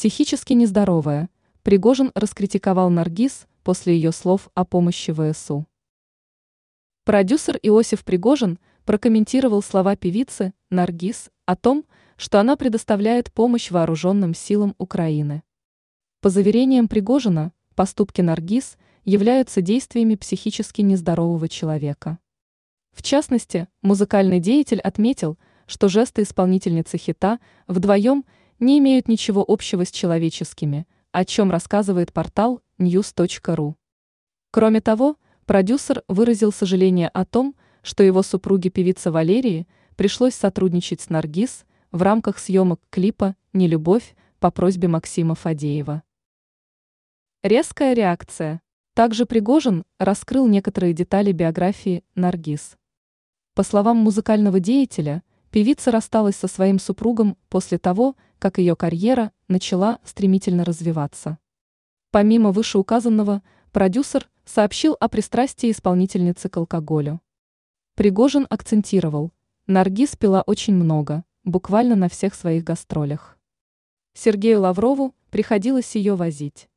Психически нездоровая. Пригожин раскритиковал Наргиз после ее слов о помощи ВСУ. Продюсер Иосиф Пригожин прокомментировал слова певицы Наргиз о том, что она предоставляет помощь вооруженным силам Украины. По заверениям Пригожина, поступки Наргиз являются действиями психически нездорового человека. В частности, музыкальный деятель отметил, что жесты исполнительницы хита вдвоем не имеют ничего общего с человеческими, о чем рассказывает портал news.ru. Кроме того, продюсер выразил сожаление о том, что его супруге певице Валерии пришлось сотрудничать с Наргиз в рамках съемок клипа «Нелюбовь» по просьбе Максима Фадеева. Резкая реакция. Также Пригожин раскрыл некоторые детали биографии Наргиз. По словам музыкального деятеля, певица рассталась со своим супругом после того, как ее карьера начала стремительно развиваться. Помимо вышеуказанного, продюсер сообщил о пристрастии исполнительницы к алкоголю. Пригожин акцентировал: Наргиз пила очень много, буквально на всех своих гастролях. Сергею Лаврову приходилось ее возить.